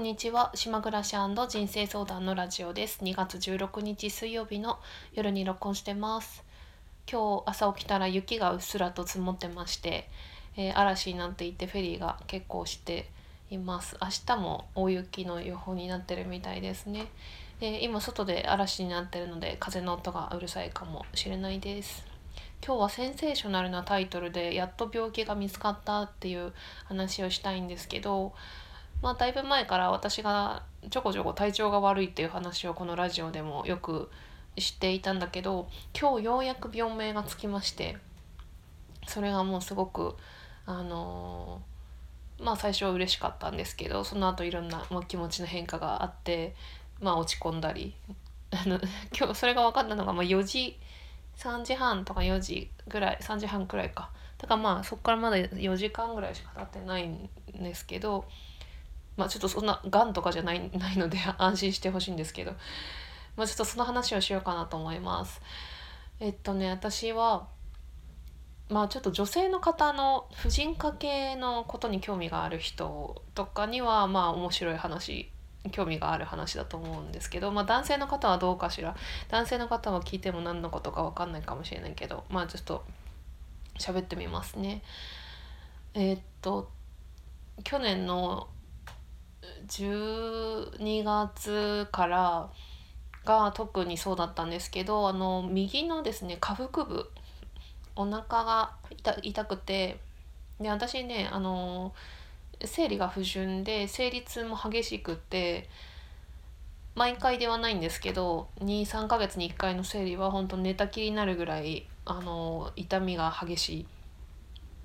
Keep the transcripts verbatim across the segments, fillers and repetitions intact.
こんにちは。島暮らし&人生相談のラジオです。にがつじゅうろくにち水曜日の夜に録音してます。今日朝起きたら雪がうっすらと積もってまして、えー、嵐になっていてフェリーが欠航しています。明日も大雪の予報になってるみたいですね。で、今外で嵐になってるので風の音がうるさいかもしれないです。今日はセンセーショナルなタイトルでやっと病気が見つかったっていう話をしたいんですけど、まあ、だいぶ前から私がちょこちょこ体調が悪いっていう話をこのラジオでもよくしていたんだけど、今日ようやく病名がつきまして、それがもうすごくあのー、まあ最初は嬉しかったんですけど、その後いろんな気持ちの変化があって、まあ落ち込んだり今日それが分かったのがまあよじさんじはんとかよじぐらい、さんじはんくらいか。だからまあそこからまだよじかんぐらいしか経ってないんですけど、まあちょっとそんながんとかじゃない、ないので安心してほしいんですけど、まあちょっとその話をしようかなと思います。えっとね、私はまあちょっと女性の方の婦人科系のことに興味がある人とかにはまあ面白い話、興味がある話だと思うんですけど、まあ、男性の方はどうかしら。男性の方は聞いても何のことか分かんないかもしれないけど、まあちょっと喋ってみますね。えー、っと去年のじゅうにがつからが特にそうだったんですけど、あの右のですね下腹部、お腹が 痛, 痛くて、で私ねあの生理が不順で生理痛も激しくて、毎回ではないんですけど に,さん ヶ月にいっかいの生理は本当寝たきりになるぐらいあの痛みが激しい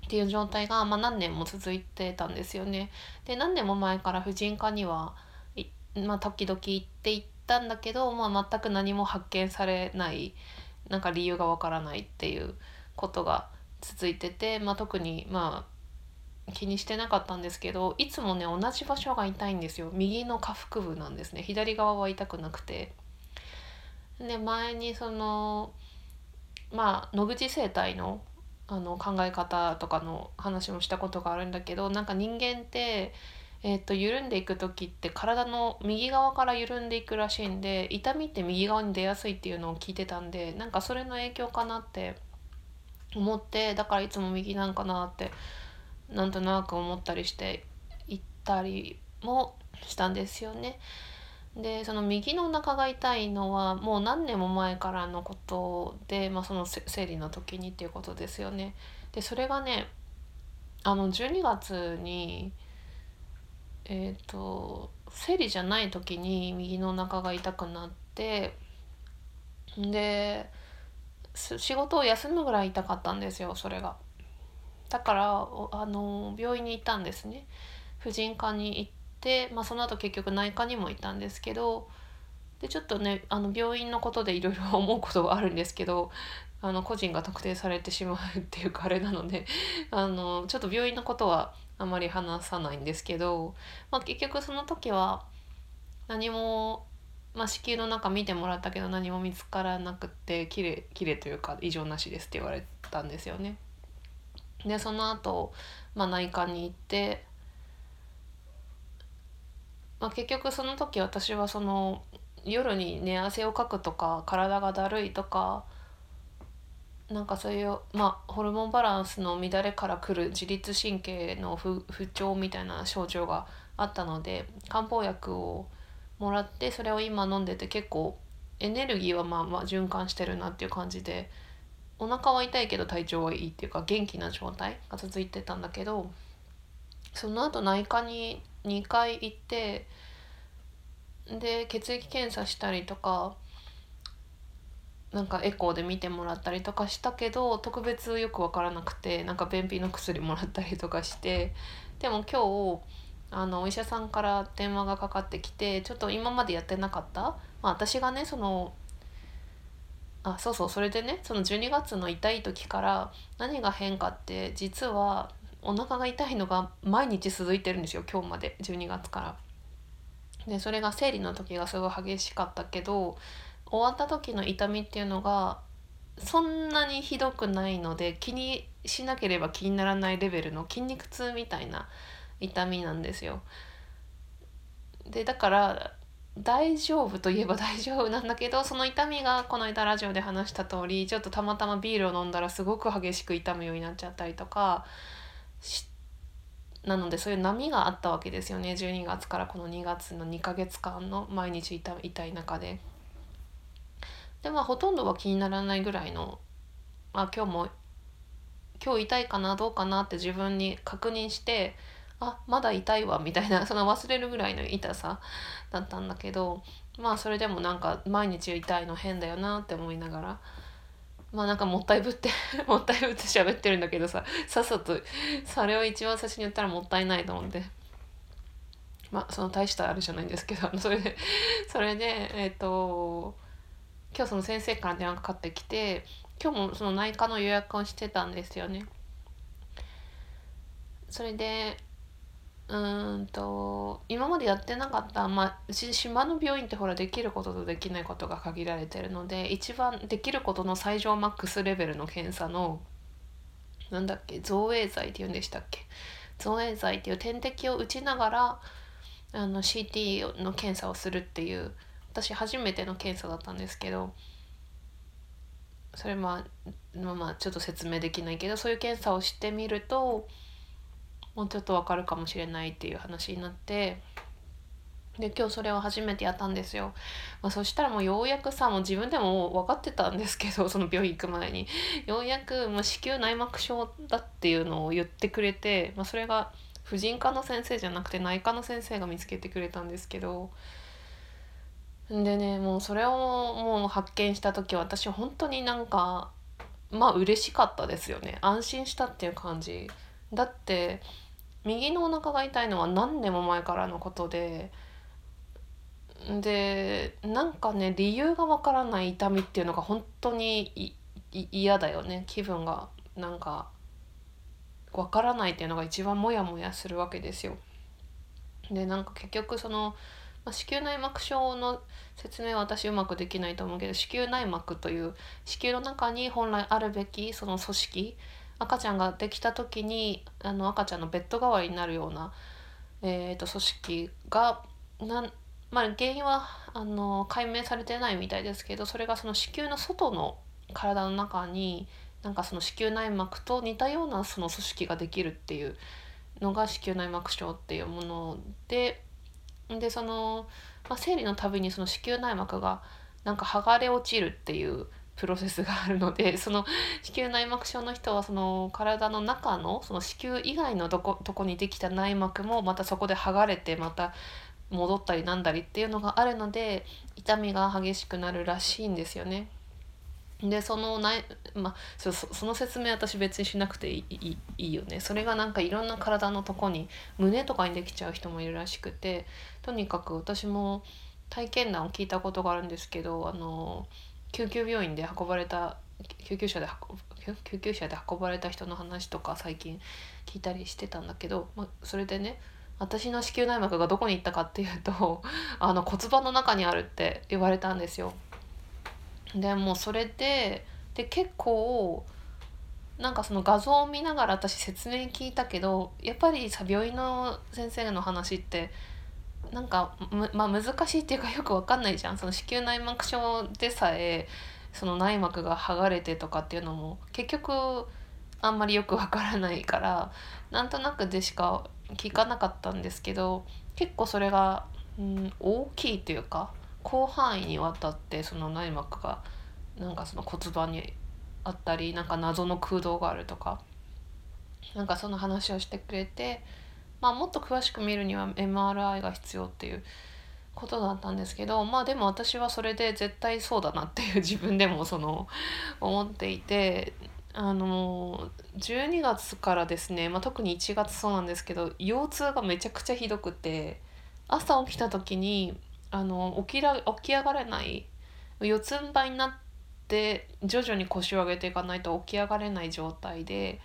っていう状態が、まあ、何年も続いてたんですよね。で何年も前から婦人科には、まあ、時々行っていったんだけど、まあ、全く何も発見されない、なんか理由がわからないっていうことが続いてて、まあ、特にまあ気にしてなかったんですけど、いつもね同じ場所が痛いんですよ。右の下腹部なんですね。左側は痛くなくて、で前にそのまあ野口生態のあの考え方とかの話もしたことがあるんだけど、なんか人間って、えー、っと緩んでいく時って体の右側から緩んでいくらしいんで、痛みって右側に出やすいっていうのを聞いてたんで、なんかそれの影響かなって思って、だからいつも右なんかなってなんとなく思ったりして行ったりもしたんですよね。でその右のお腹が痛いのはもう何年も前からのことで、まあ、その生理の時にっていうことですよね。でそれがねあのじゅうにがつにえっと生理じゃない時に右のお腹が痛くなって、で仕事を休むぐらい痛かったんですよ。それがだからあの病院に行ったんですね。婦人科に行って、まあ、その後結局内科にも行ったんですけど、でちょっとねあの病院のことでいろいろ思うことはあるんですけど、あの個人が特定されてしまうっていうかあれなのであのちょっと病院のことはあまり話さないんですけど、まあ、結局その時は何も、まあ、子宮の中見てもらったけど何も見つからなくて、きれい、きれいというか異常なしですって言われたんですよね。でその後、まあ、内科に行って、まあ、結局その時私はその夜に寝汗をかくとか体がだるいとかなんかそういう、まあ、ホルモンバランスの乱れからくる自律神経の 不, 不調みたいな症状があったので、漢方薬をもらってそれを今飲んでて、結構エネルギーはまあまあ循環してるなっていう感じで、お腹は痛いけど体調はいいっていうか元気な状態が続いてたんだけど、その後内科ににかい行って、で血液検査したりとかなんかエコーで見てもらったりとかしたけど、特別よく分からなくて、なんか便秘の薬もらったりとかして、でも今日あのお医者さんから電話がかかってきて、ちょっと今までやってなかった、まあ、私がねそのあそうそうそれでねそのじゅうにがつの痛い時から何が変化って、実はお腹が痛いのが毎日続いてるんですよ。今日までじゅうにがつからで、それが生理の時がすごい激しかったけど、終わった時の痛みっていうのがそんなにひどくないので、気にしなければ気にならないレベルの筋肉痛みたいな痛みなんですよ。でだから大丈夫といえば大丈夫なんだけど、その痛みがこの間ラジオで話した通り、ちょっとたまたまビールを飲んだらすごく激しく痛むようになっちゃったりとかし、なのでそういう波があったわけですよね。じゅうにがつからこのにがつのにかげつかんの毎日 痛, 痛い中でで、まあ、ほとんどは気にならないぐらいの、まあ、今日も今日痛いかなどうかなって自分に確認して、あ、まだ痛いわみたいな、その忘れるぐらいの痛さだったんだけど、まあそれでもなんか毎日痛いの変だよなって思いながら、まあなんかもったいぶってもったいぶって喋ってるんだけどさ、さっさとそれを一番最初に言ったらもったいないと思って、まあその大したあれじゃないんですけど、それでそれでえっと今日その先生から電話かかってきて、今日もその内科の予約をしてたんですよね。それでうーんと今までやってなかった、まあ、島の病院ってほらできることとできないことが限られてるので、一番できることの最上マックスレベルの検査のなんだっけ造影剤っていうんでしたっけ造影剤っていう点滴を打ちながらあの シーティー の検査をするっていう、私初めての検査だったんですけど、それまあ、まあちょっと説明できないけど、そういう検査をしてみるともうちょっとわかるかもしれないっていう話になって、で今日それを初めてやったんですよ。まあ、そしたらもうようやくさ、もう自分でも分かってたんですけど、その病院行く前にようやくもう子宮内膜症だっていうのを言ってくれて、まあ、それが婦人科の先生じゃなくて内科の先生が見つけてくれたんですけど、でね、もうそれをもう発見した時は私本当になんかまあ嬉しかったですよね。安心したっていう感じだって、右のお腹が痛いのは何年も前からのことで、でなんかね理由がわからない痛みっていうのが本当に嫌だよね。気分がなんかわからないっていうのが一番モヤモヤするわけですよ。でなんか結局その子宮内膜症の説明は私うまくできないと思うけど、子宮内膜という子宮の中に本来あるべきその組織、赤ちゃんができた時にあの赤ちゃんのベッド代わりになるような、えー、と組織がなん、まあ、原因はあの解明されてないみたいですけど、それがその子宮の外の体の中になんかその子宮内膜と似たようなその組織ができるっていうのが子宮内膜症っていうもので、でその、まあ、生理のたびにその子宮内膜がなんか剥がれ落ちるっていうプロセスがあるので、その子宮内膜症の人はその体の中のその子宮以外のどことこにできた内膜もまたそこで剥がれてまた戻ったりなんだりっていうのがあるので、痛みが激しくなるらしいんですよね。でその内、まあ、そ, その説明私別にしなくてい い, い, い, いよね。それがなんかいろんな体のとこに、胸とかにできちゃう人もいるらしくて、とにかく私も体験談を聞いたことがあるんですけど、あの救急病院で運ばれた救急車で運救急車で運ばれた人の話とか最近聞いたりしてたんだけど、まあ、それでね、私の子宮内膜がどこに行ったかっていうと、あの骨盤の中にあるって言われたんですよ。でもうそれで、で結構なんかその画像を見ながら私説明聞いたけど、やっぱりさ病院の先生の話ってなんか、まあ、難しいっていうかよく分かんないじゃん。その子宮内膜症でさえその内膜が剥がれてとかっていうのも結局あんまりよく分からないから、なんとなくでしか聞かなかったんですけど、結構それが、うん、大きいというか広範囲にわたってその内膜がなんかその骨盤にあったり、なんか謎の空洞があるとか、なんかその話をしてくれて、まあもっと詳しく見るには エムアールアイ が必要っていうことだったんですけど、まあでも私はそれで絶対そうだなっていう自分でもその思っていて、あのじゅうにがつからですね、まあ、特にいちがつそうなんですけど、腰痛がめちゃくちゃひどくて、朝起きた時にあの 起きら、起き上がれない四つん這いになって徐々に腰を上げていかないと起き上がれない状態で、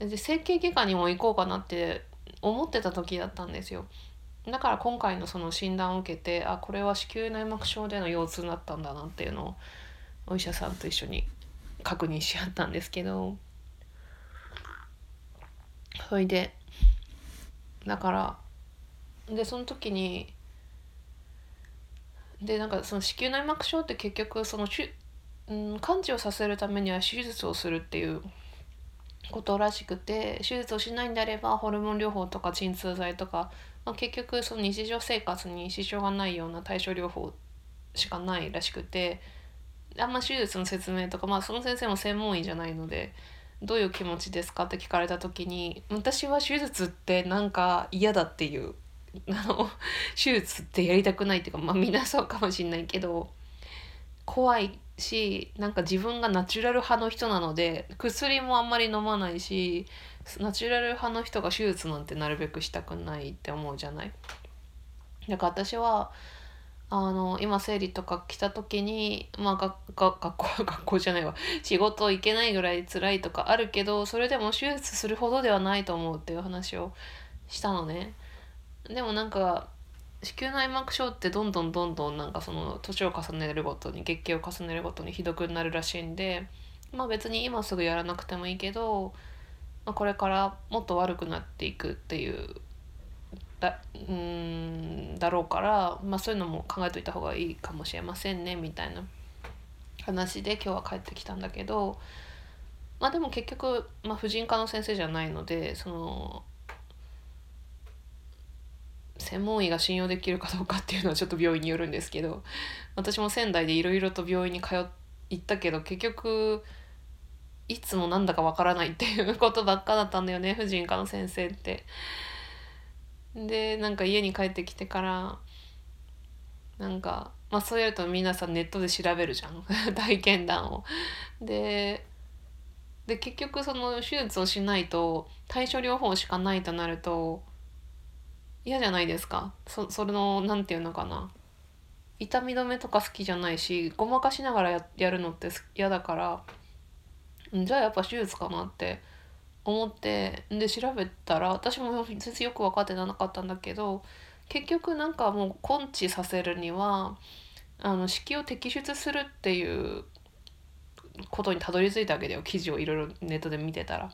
で整形外科にも行こうかなって思ってた時だったんですよ。だから今回のその診断を受けて、あ、これは子宮内膜症での腰痛だったんだなっていうのをお医者さんと一緒に確認し合ったんですけど、それでだからでその時にでなんかその子宮内膜症って結局そのし、うん、完治をさせるためには手術をするっていうことらしくて、手術をしないんであればホルモン療法とか鎮痛剤とか、まあ、結局その日常生活に支障がないような対症療法しかないらしくて、あんま手術の説明とか、まあ、その先生も専門医じゃないのでどういう気持ちですかって聞かれた時に、私は手術ってなんか嫌だっていうあの手術ってやりたくないっていうか、まあみんなそうかもしれないけど怖いし、なんか自分がナチュラル派の人なので薬もあんまり飲まないし、ナチュラル派の人が手術なんてなるべくしたくないって思うじゃない。だから私はあの今生理とか来た時に、まあ、がが学校学校じゃないわ仕事行けないぐらい辛いとかあるけど、それでも手術するほどではないと思うっていう話をしたのね。でもなんか子宮内膜症ってどんどんどんどんなんかその年を重ねるごとに月経を重ねるごとにひどくなるらしいんで、まあ別に今すぐやらなくてもいいけど、まあ、これからもっと悪くなっていくっていうだうーんだろうから、まあ、そういうのも考えといた方がいいかもしれませんねみたいな話で今日は帰ってきたんだけど、まあでも結局、まあ、婦人科の先生じゃないのでその専門医が信用できるかどうかっていうのはちょっと病院によるんですけど、私も仙台でいろいろと病院に通ったけど結局いつもなんだかわからないっていうことばっかだったんだよね、婦人科の先生って。でなんか家に帰ってきてからなんか、まあ、そうやるとみんなさネットで調べるじゃん体験談を。でで結局その手術をしないと対症療法しかないとなると嫌じゃないですか。 そ, それのなんていうのかな、痛み止めとか好きじゃないし、ごまかしながら や, やるのって嫌だから、じゃあやっぱ手術かなって思って、で調べたら私も全然よく分かってなかったんだけど、結局なんかもう根治させるにはあの子宮を摘出するっていうことにたどり着いたわけだよ、記事をいろいろネットで見てたら。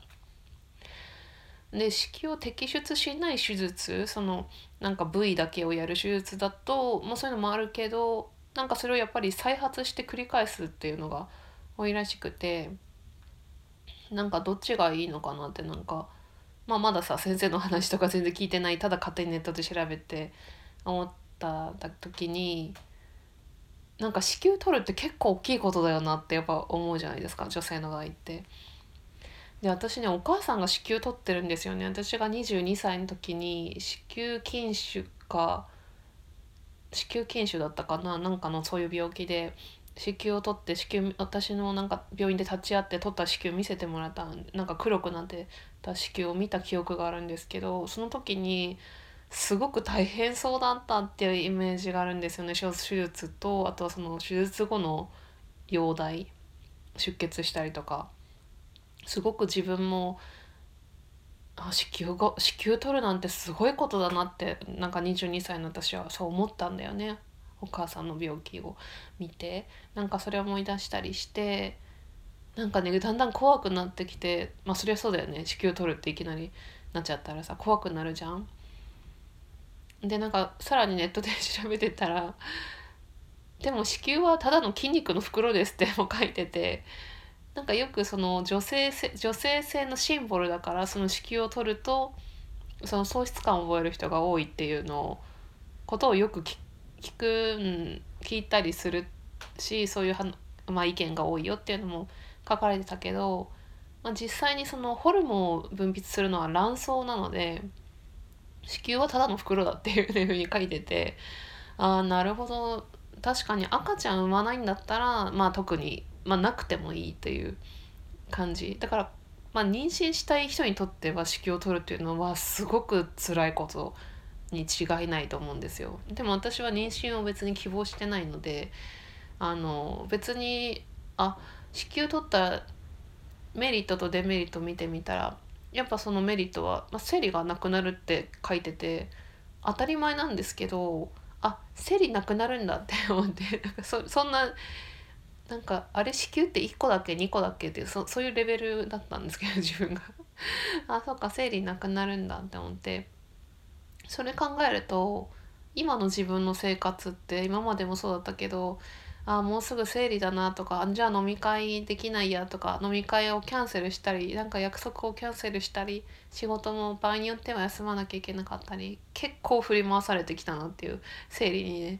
で子宮を摘出しない手術、そのなんか部位だけをやる手術だと、まあ、そういうのもあるけど、なんかそれをやっぱり再発して繰り返すっていうのが多いらしくて、なんかどっちがいいのかなってなんか、まあ、まださ先生の話とか全然聞いてない、ただ勝手にネットで調べて思った時になんか子宮取るって結構大きいことだよなってやっぱ思うじゃないですか、女性の場合って。で私ね、お母さんが子宮取ってるんですよね。私がにじゅうにさいの時に子宮筋腫か子宮筋腫だったかな、なんかのそういう病気で子宮を取って、子宮私のなんか病院で立ち会って取った子宮見せてもらった、なんか黒くなってた子宮を見た記憶があるんですけど、その時にすごく大変そうだったっていうイメージがあるんですよね。手術とあとはその手術後の容体出血したりとか、すごく自分もあ 子宮が子宮取るなんてすごいことだなってなんかにじゅうにさいの私はそう思ったんだよね。お母さんの病気を見てなんかそれを思い出したりして、なんかねだんだん怖くなってきて、まあそりゃそうだよね、子宮取るっていきなりなっちゃったらさ怖くなるじゃん。でなんかさらにネットで調べてたら、でも子宮はただの筋肉の袋ですっても書いてて、なんかよくその女性性、女性性のシンボルだからその子宮を取るとその喪失感を覚える人が多いっていうのをことをよく聞く聞く、うん、聞いたりするし、そういうは、まあ、意見が多いよっていうのも書かれてたけど、まあ、実際にそのホルモンを分泌するのは卵巣なので子宮はただの袋だっていうふうに書いてて、ああなるほど、確かに赤ちゃん産まないんだったら、まあ、特に、まあ、なくてもいいという感じだから、まあ、妊娠したい人にとっては子宮を取るっていうのはすごく辛いことに違いないと思うんですよ。でも私は妊娠を別に希望してないので、あの別にあ子宮取ったらメリットとデメリット見てみたら、やっぱそのメリットは、まあ、生理がなくなるって書いてて当たり前なんですけど、あ生理なくなるんだって思って、なんか そ, そんななんかあれ子宮っていっこだっけにこだっけって そ, そういうレベルだったんですけど自分があそうか生理なくなるんだって思って、それ考えると今の自分の生活って今までもそうだったけど、あもうすぐ生理だなとか、じゃあ飲み会できないやとか、飲み会をキャンセルしたり、なんか約束をキャンセルしたり、仕事も場合によっては休まなきゃいけなかったり、結構振り回されてきたなっていう生理にね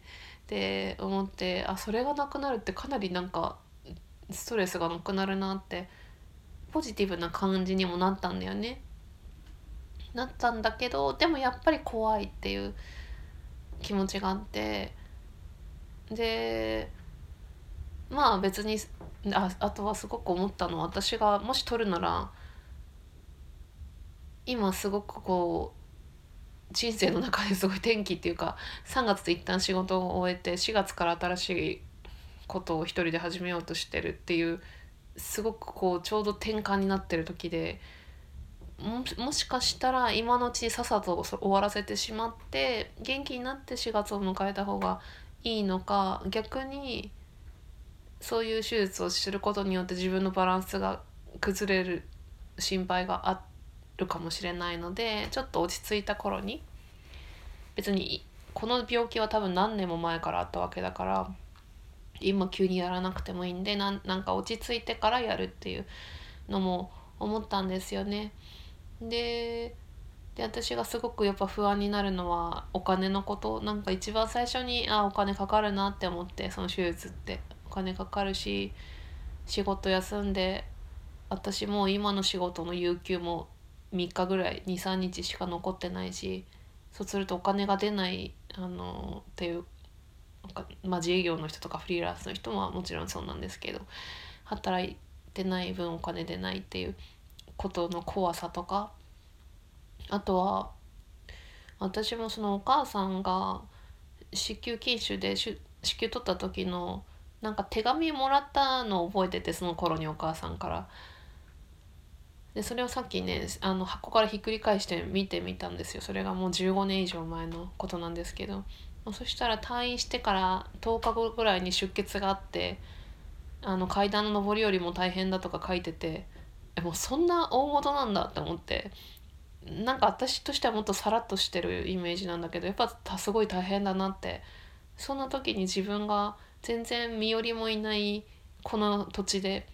って思って、あそれがなくなるってかなりなんかストレスがなくなるなって、ポジティブな感じにもなったんだよね。なったんだけど、でもやっぱり怖いっていう気持ちがあって、でまあ別に あ, あとはすごく思ったのは、私がもし取るなら今すごくこう人生の中ですごい転機っていうか、さんがつで一旦仕事を終えてしがつから新しいことを一人で始めようとしてるっていう、すごくこうちょうど転換になってる時で、も, もしかしたら今のうちにさっさと終わらせてしまって元気になってしがつを迎えた方がいいのか、逆にそういう手術をすることによって自分のバランスが崩れる心配があるかもしれないので、ちょっと落ち着いた頃に、別にこの病気は多分何年も前からあったわけだから今急にやらなくてもいいんで、な ん, なんか落ち着いてからやるっていうのも思ったんですよね。で, で私がすごくやっぱ不安になるのはお金のこと。なんか一番最初にあお金かかるなって思って、その手術ってお金かかるし、仕事休んで、私もう今の仕事の有給もみっかぐらい に,さん 日しか残ってないし、そうするとお金が出ないあのっていう、まあ、自営業の人とかフリーランスの人ももちろんそうなんですけど、働いてない分お金出ないっていうことの怖さとか、あとは私もそのお母さんが子宮筋腫で子宮取った時のなんか手紙もらったのを覚えてて、その頃にお母さんからで、それをさっきねあの箱からひっくり返して見てみたんですよ。それがもうじゅうごねん以上前のことなんですけど、そしたら退院してからとおかごぐらいに出血があって、あの階段の上りよりも大変だとか書いてて、もうそんな大事なんだって思って、なんか私としてはもっとさらっとしてるイメージなんだけど、やっぱすごい大変だなって、そんな時に自分が全然身寄りもいないこの土地で、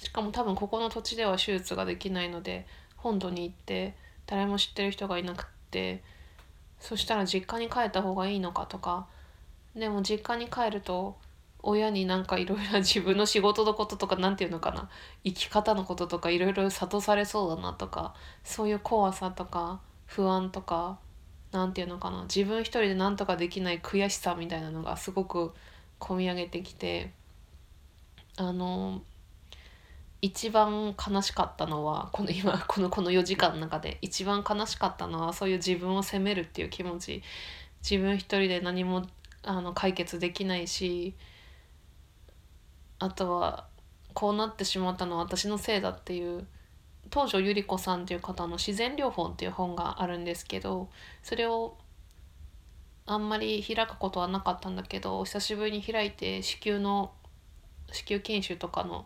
しかも多分ここの土地では手術ができないので本土に行って誰も知ってる人がいなくって、そしたら実家に帰った方がいいのかとか、でも実家に帰ると親になんかいろいろ自分の仕事のこととか、なんていうのかな、生き方のこととかいろいろ諭されそうだなとか、そういう怖さとか不安とか、なんていうのかな、自分一人でなんとかできない悔しさみたいなのがすごくこみ上げてきて、あの一番悲しかったのはこの今このこのよじかんの中で一番悲しかったのは、そういう自分を責めるっていう気持ち、自分一人で何もあの解決できないし、あとはこうなってしまったのは私のせいだっていう、東條ゆり子さんという方の自然療法っていう本があるんですけど、それをあんまり開くことはなかったんだけど、久しぶりに開いて子宮の子宮筋腫とかの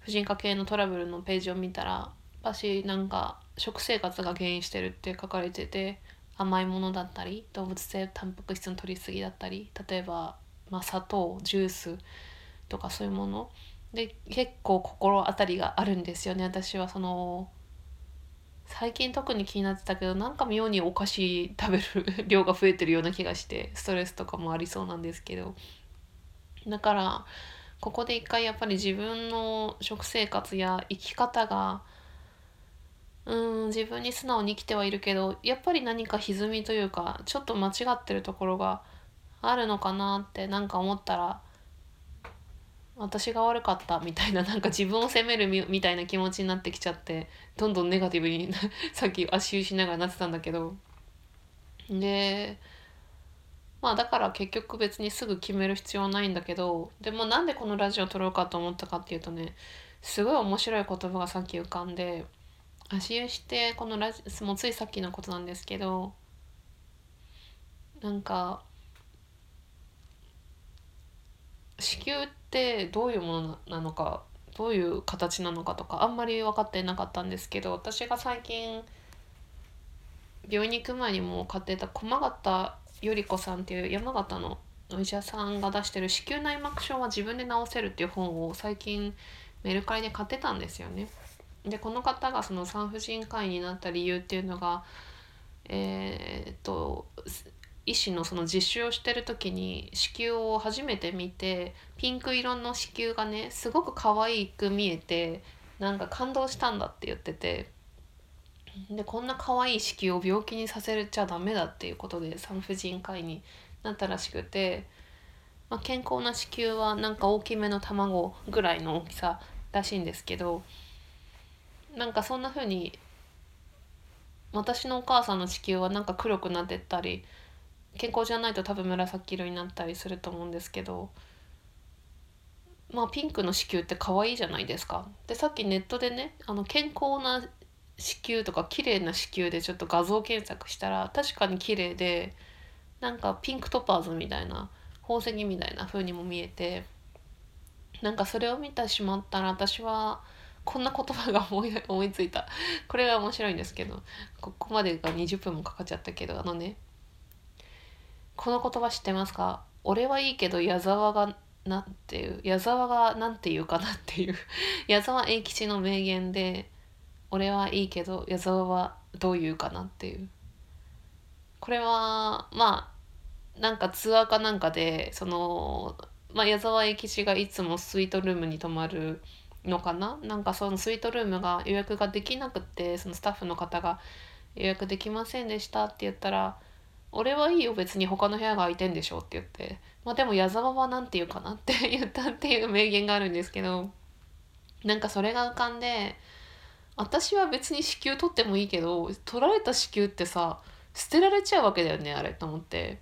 婦人科系のトラブルのページを見たら、私なんか食生活が原因してるって書かれてて、甘いものだったり動物性タンパク質の摂りすぎだったり、例えば、まあ、砂糖ジュースとかそういうもので結構心当たりがあるんですよね。私はその最近特に気になってたけど、なんか妙にお菓子食べる量が増えてるような気がして、ストレスとかもありそうなんですけど、だからここで一回やっぱり自分の食生活や生き方が、うーん自分に素直に生きてはいるけど、やっぱり何か歪みというかちょっと間違ってるところがあるのかなって、なんか思ったら私が悪かったみたいな、なんか自分を責める み, みたいな気持ちになってきちゃって、どんどんネガティブにさっき足湯しながらなってたんだけど、でまあだから結局別にすぐ決める必要はないんだけど、でもなんでこのラジオを撮ろうかと思ったかっていうとね、すごい面白い言葉がさっき浮かんで、足湯してこのラジもうついさっきのことなんですけど、なんか子宮ってどういうものなのか、どういう形なのかとかあんまり分かってなかったんですけど、私が最近病院に行く前にも買ってた駒形よりこさんっていう山形のお医者さんが出してる子宮内膜症は自分で治せるっていう本を最近メルカリで買ってたんですよね。でこの方がその産婦人科医になった理由っていうのが、えー、っと医師のその実習をしてる時に子宮を初めて見て、ピンク色の子宮がねすごく可愛く見えて、なんか感動したんだって言ってて、でこんな可愛い子宮を病気にさせちゃダメだっていうことで産婦人科医になったらしくて、まあ、健康な子宮はなんか大きめの卵ぐらいの大きさらしいんですけど、なんかそんな風に私のお母さんの子宮はなんか黒くなってったり、健康じゃないと多分紫色になったりすると思うんですけど、まあピンクの子宮って可愛いじゃないですか。でさっきネットでね、あの健康な子宮とか綺麗な子宮でちょっと画像検索したら、確かに綺麗で、なんかピンクトパーズみたいな宝石みたいな風にも見えて、なんかそれを見てしまったら、私はこんな言葉が思い、思いついた。これが面白いんですけど、ここまでがにじゅっぷんもかかっちゃったけど、あのね、この言葉知ってますか？俺はいいけど矢沢がなんていう矢沢がなんていうかなっていう矢沢永吉の名言で、俺はいいけど矢沢はどういうかなっていう、これはまあなんかツアーかなんかで、その、まあ、矢沢永吉がいつもスイートルームに泊まるのかな、なんかそのスイートルームが予約ができなくて、そのスタッフの方が予約できませんでしたって言ったら、俺はいいよ別に他の部屋が空いてんでしょって言って、まあでも矢沢はなんていうかなって言ったっていう名言があるんですけど、なんかそれが浮かんで、私は別に子宮取ってもいいけど、取られた子宮ってさ捨てられちゃうわけだよねあれと思って、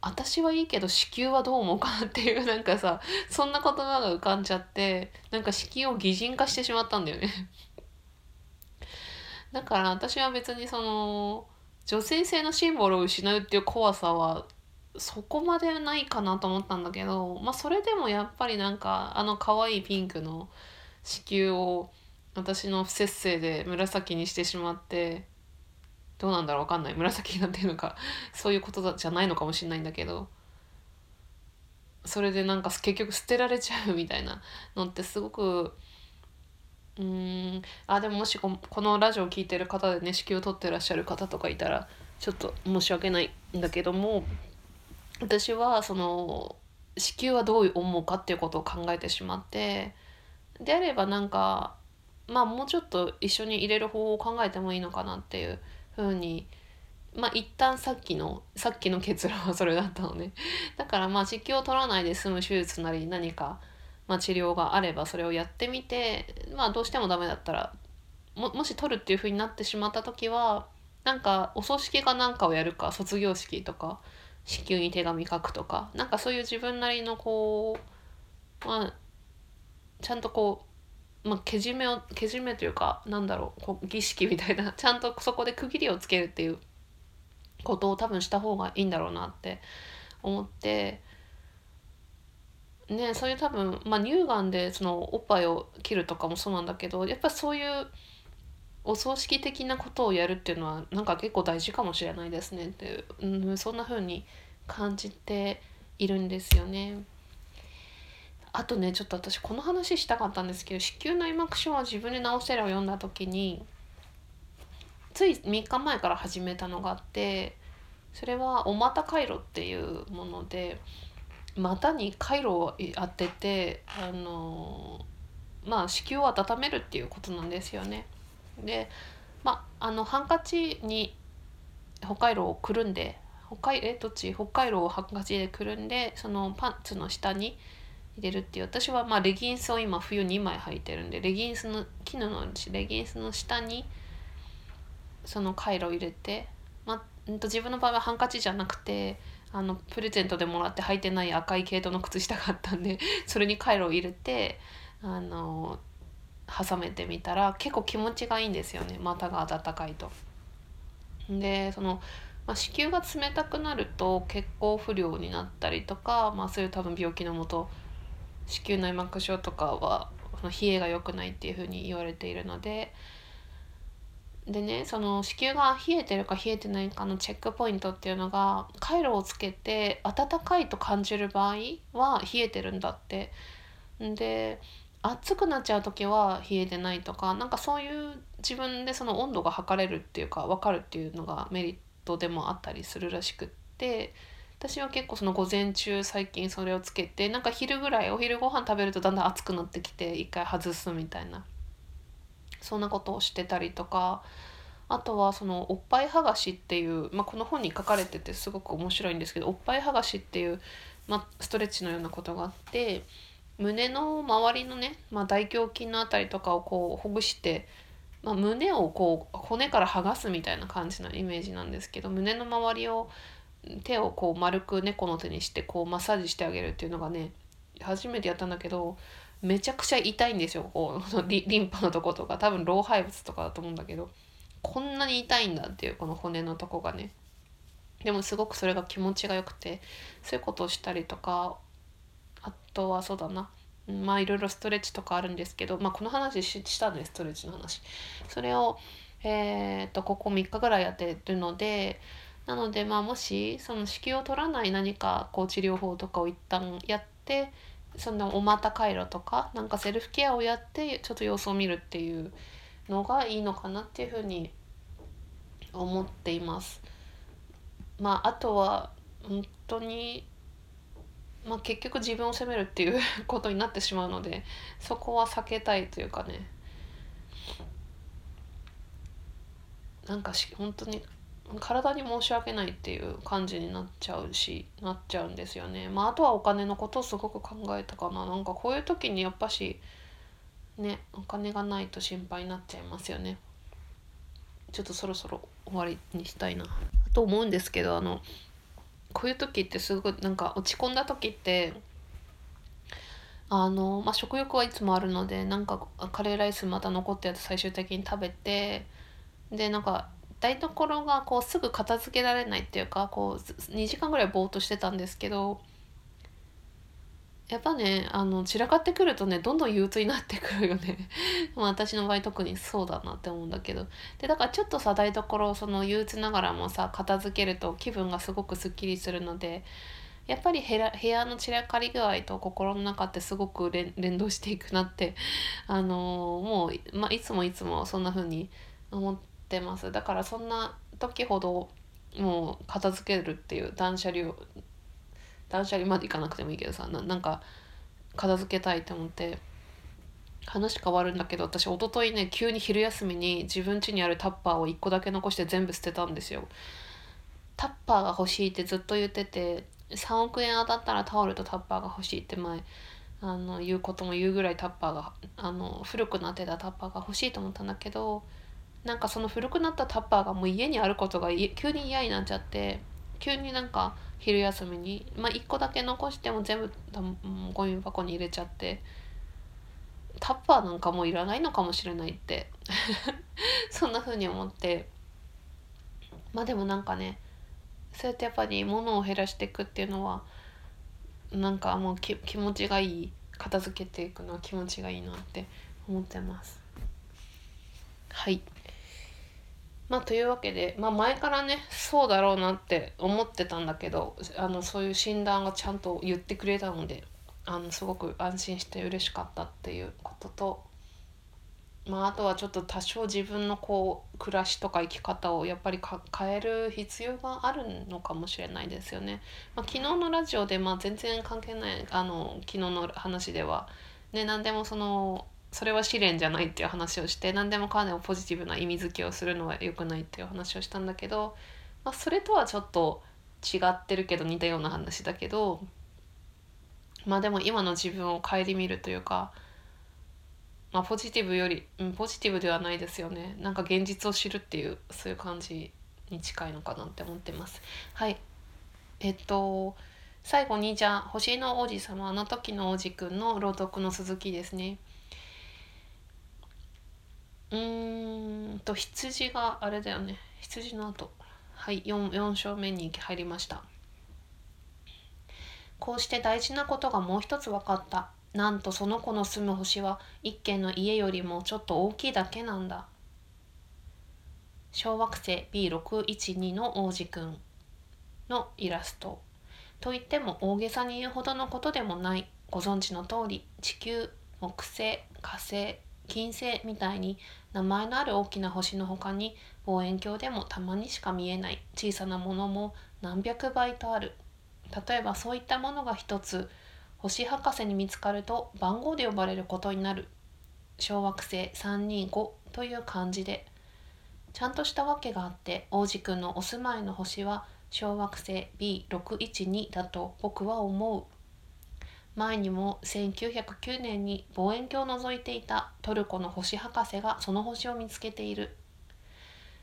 私はいいけど子宮はどう思うかなっていう、なんかさそんな言葉が浮かんじゃって、なんか子宮を擬人化してしまったんだよね。だから私は別にその女性性のシンボルを失うっていう怖さはそこまでないかなと思ったんだけど、まあそれでもやっぱりなんかあの可愛いピンクの子宮を私の不摂生で紫にしてしまって、どうなんだろう分かんない、紫になってるのかそういうことじゃないのかもしれないんだけど、それでなんか結局捨てられちゃうみたいなのってすごく、うーん、あでももし こ, このラジオを聞いてる方でね、子宮を取ってらっしゃる方とかいたらちょっと申し訳ないんだけども、私はその子宮はどう思うかっていうことを考えてしまって、であればなんかまあもうちょっと一緒に入れる方法を考えてもいいのかなっていうふうに、まあ一旦さっきのさっきの結論はそれだったのね。だからまあ子宮を取らないで済む手術なり何か、まあ、治療があればそれをやってみて、まあ、どうしてもダメだったら も, もし取るっていう風になってしまった時は、なんかお葬式かなんかをやるか、卒業式とか子宮に手紙書くとか、なんかそういう自分なりのこう、まあ、ちゃんとこう、まあ、けじめをけじめというか、なんだろう、こう儀式みたいなちゃんとそこで区切りをつけるっていうことを多分した方がいいんだろうなって思って。ね、そういう多分、まあ、乳がんでそのおっぱいを切るとかもそうなんだけど、やっぱりそういうお葬式的なことをやるっていうのはなんか結構大事かもしれないですねっていう、うん、そんな風に感じているんですよね。あとね、ちょっと私この話したかったんですけど、子宮内膜症は自分で治せるを読んだ時についみっかまえから始めたのがあって、それはお股回路っていうもので、股に回路を当てて、あのまあ子宮を温めるっていうことなんですよね。で、まあ、あのハンカチにほかいろをくるんで、ほかいえどっちほかいろをハンカチでくるんで、そのパンツの下に入れるっていう。私はまあレギンスを今冬にまい履いてるんで、レギンスの絹のレギンスの下にその回路を入れて、まあ、自分の場合はハンカチじゃなくて、あのプレゼントでもらって履いてない赤い系統の靴下があったんで、それにカイロを入れて、あの挟めてみたら結構気持ちがいいんですよね、股が温かいと。でその、まあ、子宮が冷たくなると血行不良になったりとか、まあ、そういう多分病気のもと、子宮内膜症とかは冷えが良くないっていうふうに言われているので、でね、その子宮が冷えてるか冷えてないかのチェックポイントっていうのが、カイロをつけて温かいと感じる場合は冷えてるんだって。で、暑くなっちゃう時は冷えてないとか、なんかそういう自分でその温度が測れるっていうか分かるっていうのがメリットでもあったりするらしくって、私は結構その午前中最近それをつけて、なんか昼ぐらいお昼ご飯食べるとだんだん暑くなってきて一回外すみたいな、そんなことをしてたりとか、あとはそのおっぱい剥がしっていう、まあ、この本に書かれててすごく面白いんですけど、おっぱい剥がしっていう、まあ、ストレッチのようなことがあって、胸の周りのね、まあ、大胸筋のあたりとかをこうほぐして、まあ、胸をこう骨から剥がすみたいな感じのイメージなんですけど、胸の周りを手をこう丸く猫の手にしてこうマッサージしてあげるっていうのがね、初めてやったんだけど、めちゃくちゃ痛いんですよ。こうリンパのとことか、多分老廃物とかだと思うんだけど、こんなに痛いんだっていう、この骨のとこがね。でもすごくそれが気持ちがよくて、そういうことをしたりとか、あとはそうだな、まあいろいろストレッチとかあるんですけど、まあこの話 し, したんです、ストレッチの話。それを、えー、っとここみっかぐらいやってるので、なのでまあもしその子宮を取らない何かこう治療法とかを一旦やって、そのお股回路とかなんかセルフケアをやってちょっと様子を見るっていうのがいいのかなっていうふうに思っています。まああとは本当に、まあ、結局自分を責めるっていうことになってしまうので、そこは避けたいというかね、なんかし本当に体に申し訳ないっていう感じになっちゃうしなっちゃうんですよね。まああとはお金のことをすごく考えたかな。なんかこういう時にやっぱしね、お金がないと心配になっちゃいますよね。ちょっとそろそろ終わりにしたいなと思うんですけど、あのこういう時ってすごくなんか落ち込んだ時ってあの、まあ、食欲はいつもあるので、なんかカレーライスまた残ったやつ最終的に食べて、でなんか台所がこうすぐ片付けられないっていうか、こうにじかんぐらいぼーっとしてたんですけど、やっぱね、あの散らかってくるとね、どんどん憂鬱になってくるよねまあ私の場合特にそうだなって思うんだけど、でだからちょっとさ、台所をその憂鬱ながらもさ片付けると気分がすごくすっきりするので、やっぱり部屋、部屋の散らかり具合と心の中ってすごく連、連動していくなってあのー、もう、まあ、いつもいつもそんな風に思って、だからそんな時ほどもう片付けるっていう断捨離を断捨離までいかなくてもいいけどさ、 な, なんか片付けたいと思って。話変わるんだけど、私一昨日ね、急に昼休みに自分家にあるタッパーをいっこだけ残して全部捨てたんですよ。タッパーが欲しいってずっと言ってて、さんおくえん当たったらタオルとタッパーが欲しいって前あの言うことも言うぐらい、タッパーがあの古くなってたタッパーが欲しいと思ったんだけど、なんかその古くなったタッパーがもう家にあることが急に嫌になっちゃって、急になんか昼休みに、まあ、いっこだけ残しても全部ゴミ箱に入れちゃって、タッパーなんかもういらないのかもしれないってそんな風に思って。まあでもなんかね、そうやってやっぱり物を減らしていくっていうのはなんかもう気持ちがいい、片付けていくのは気持ちがいいなって思ってます。はい、まあ、というわけで、まあ、前からねそうだろうなって思ってたんだけど、あのそういう診断がちゃんと言ってくれたので、あのすごく安心して嬉しかったっていうことと、まあ、あとはちょっと多少自分のこう暮らしとか生き方をやっぱりか変える必要があるのかもしれないですよね。まあ、昨日のラジオで、まあ、全然関係ないあの昨日の話では、ね、何でもそのそれは試練じゃないっていう話をして、何でもかんでもポジティブな意味付けをするのは良くないっていう話をしたんだけど、まあ、それとはちょっと違ってるけど似たような話だけど、まあでも今の自分を顧みるというか、まあ、ポジティブより、うん、ポジティブではないですよね、なんか現実を知るっていう、そういう感じに近いのかなって思ってます。はい、えっと最後にじゃあ星の王子様の時の王子くんの朗読の続きですね。うーんと羊があれだよね、羊の後、はい、 4, よん章目に入りました。こうして大事なことがもう一つ分かった。なんとその子の住む星は一軒の家よりもちょっと大きいだけなんだ。小惑星 ビーろくいちに の王子くんのイラスト。といっても大げさに言うほどのことでもない。ご存知の通り、地球、木星、火星、金星みたいに名前のある大きな星の他に、望遠鏡でもたまにしか見えない小さなものも何百倍とある。例えばそういったものが一つ、星博士に見つかると番号で呼ばれることになる。小惑星さんにーごという漢字で。ちゃんとしたわけがあって、王子くんのお住まいの星は小惑星 ビーろくいちに だと僕は思う。前にもせんきゅうひゃくきゅうねんに望遠鏡を覗いていたトルコの星博士がその星を見つけている。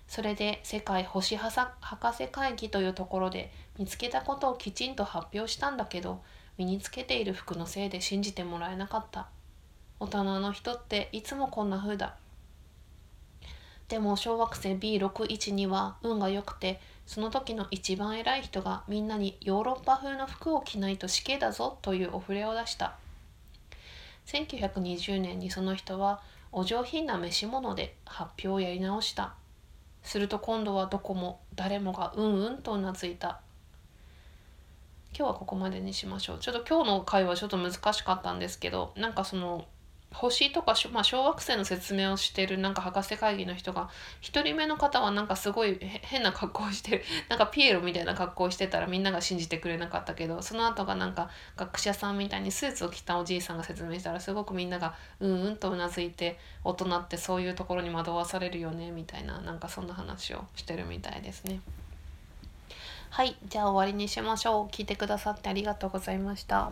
それで世界星博士会議というところで見つけたことをきちんと発表したんだけど、身につけている服のせいで信じてもらえなかった。大人の人っていつもこんな風だ。でも小惑星 ビーろくいちに は運が良くて、その時の一番偉い人がみんなにヨーロッパ風の服を着ないと死刑だぞというお触れを出した。せんきゅうひゃくにじゅうねんにその人はお上品な召し物で発表をやり直した。すると今度はどこも誰もがうんうんとうなずいた。今日はここまでにしましょう。ちょっと今日の回はちょっと難しかったんですけど、なんかその星とか、まあ、小惑星の説明をしてるなんか博士会議の人が、一人目の方はなんかすごい変な格好をしてる、なんかピエロみたいな格好をしてたらみんなが信じてくれなかったけど、その後がなんか学者さんみたいにスーツを着たおじいさんが説明したらすごくみんながうんうんとうなずいて、大人ってそういうところに惑わされるよねみたいな、なんかそんな話をしてるみたいですね。はい、じゃあ終わりにしましょう。聞いてくださってありがとうございました。